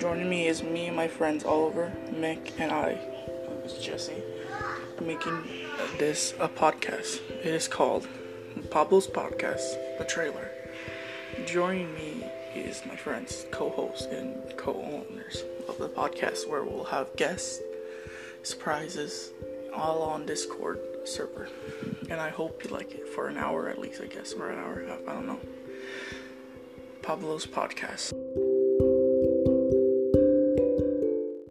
Joining me is me and my friends Oliver, Mick, and I, this is Jesse, making this a podcast. It is called Pablo's Podcast, the trailer. Joining me is my friends, co-hosts, and co-owners of the podcast, where we'll have guests, surprises, all on Discord server. And I hope you like it for an hour at least, I guess, or an hour and a half, I don't know. Pablo's Podcast.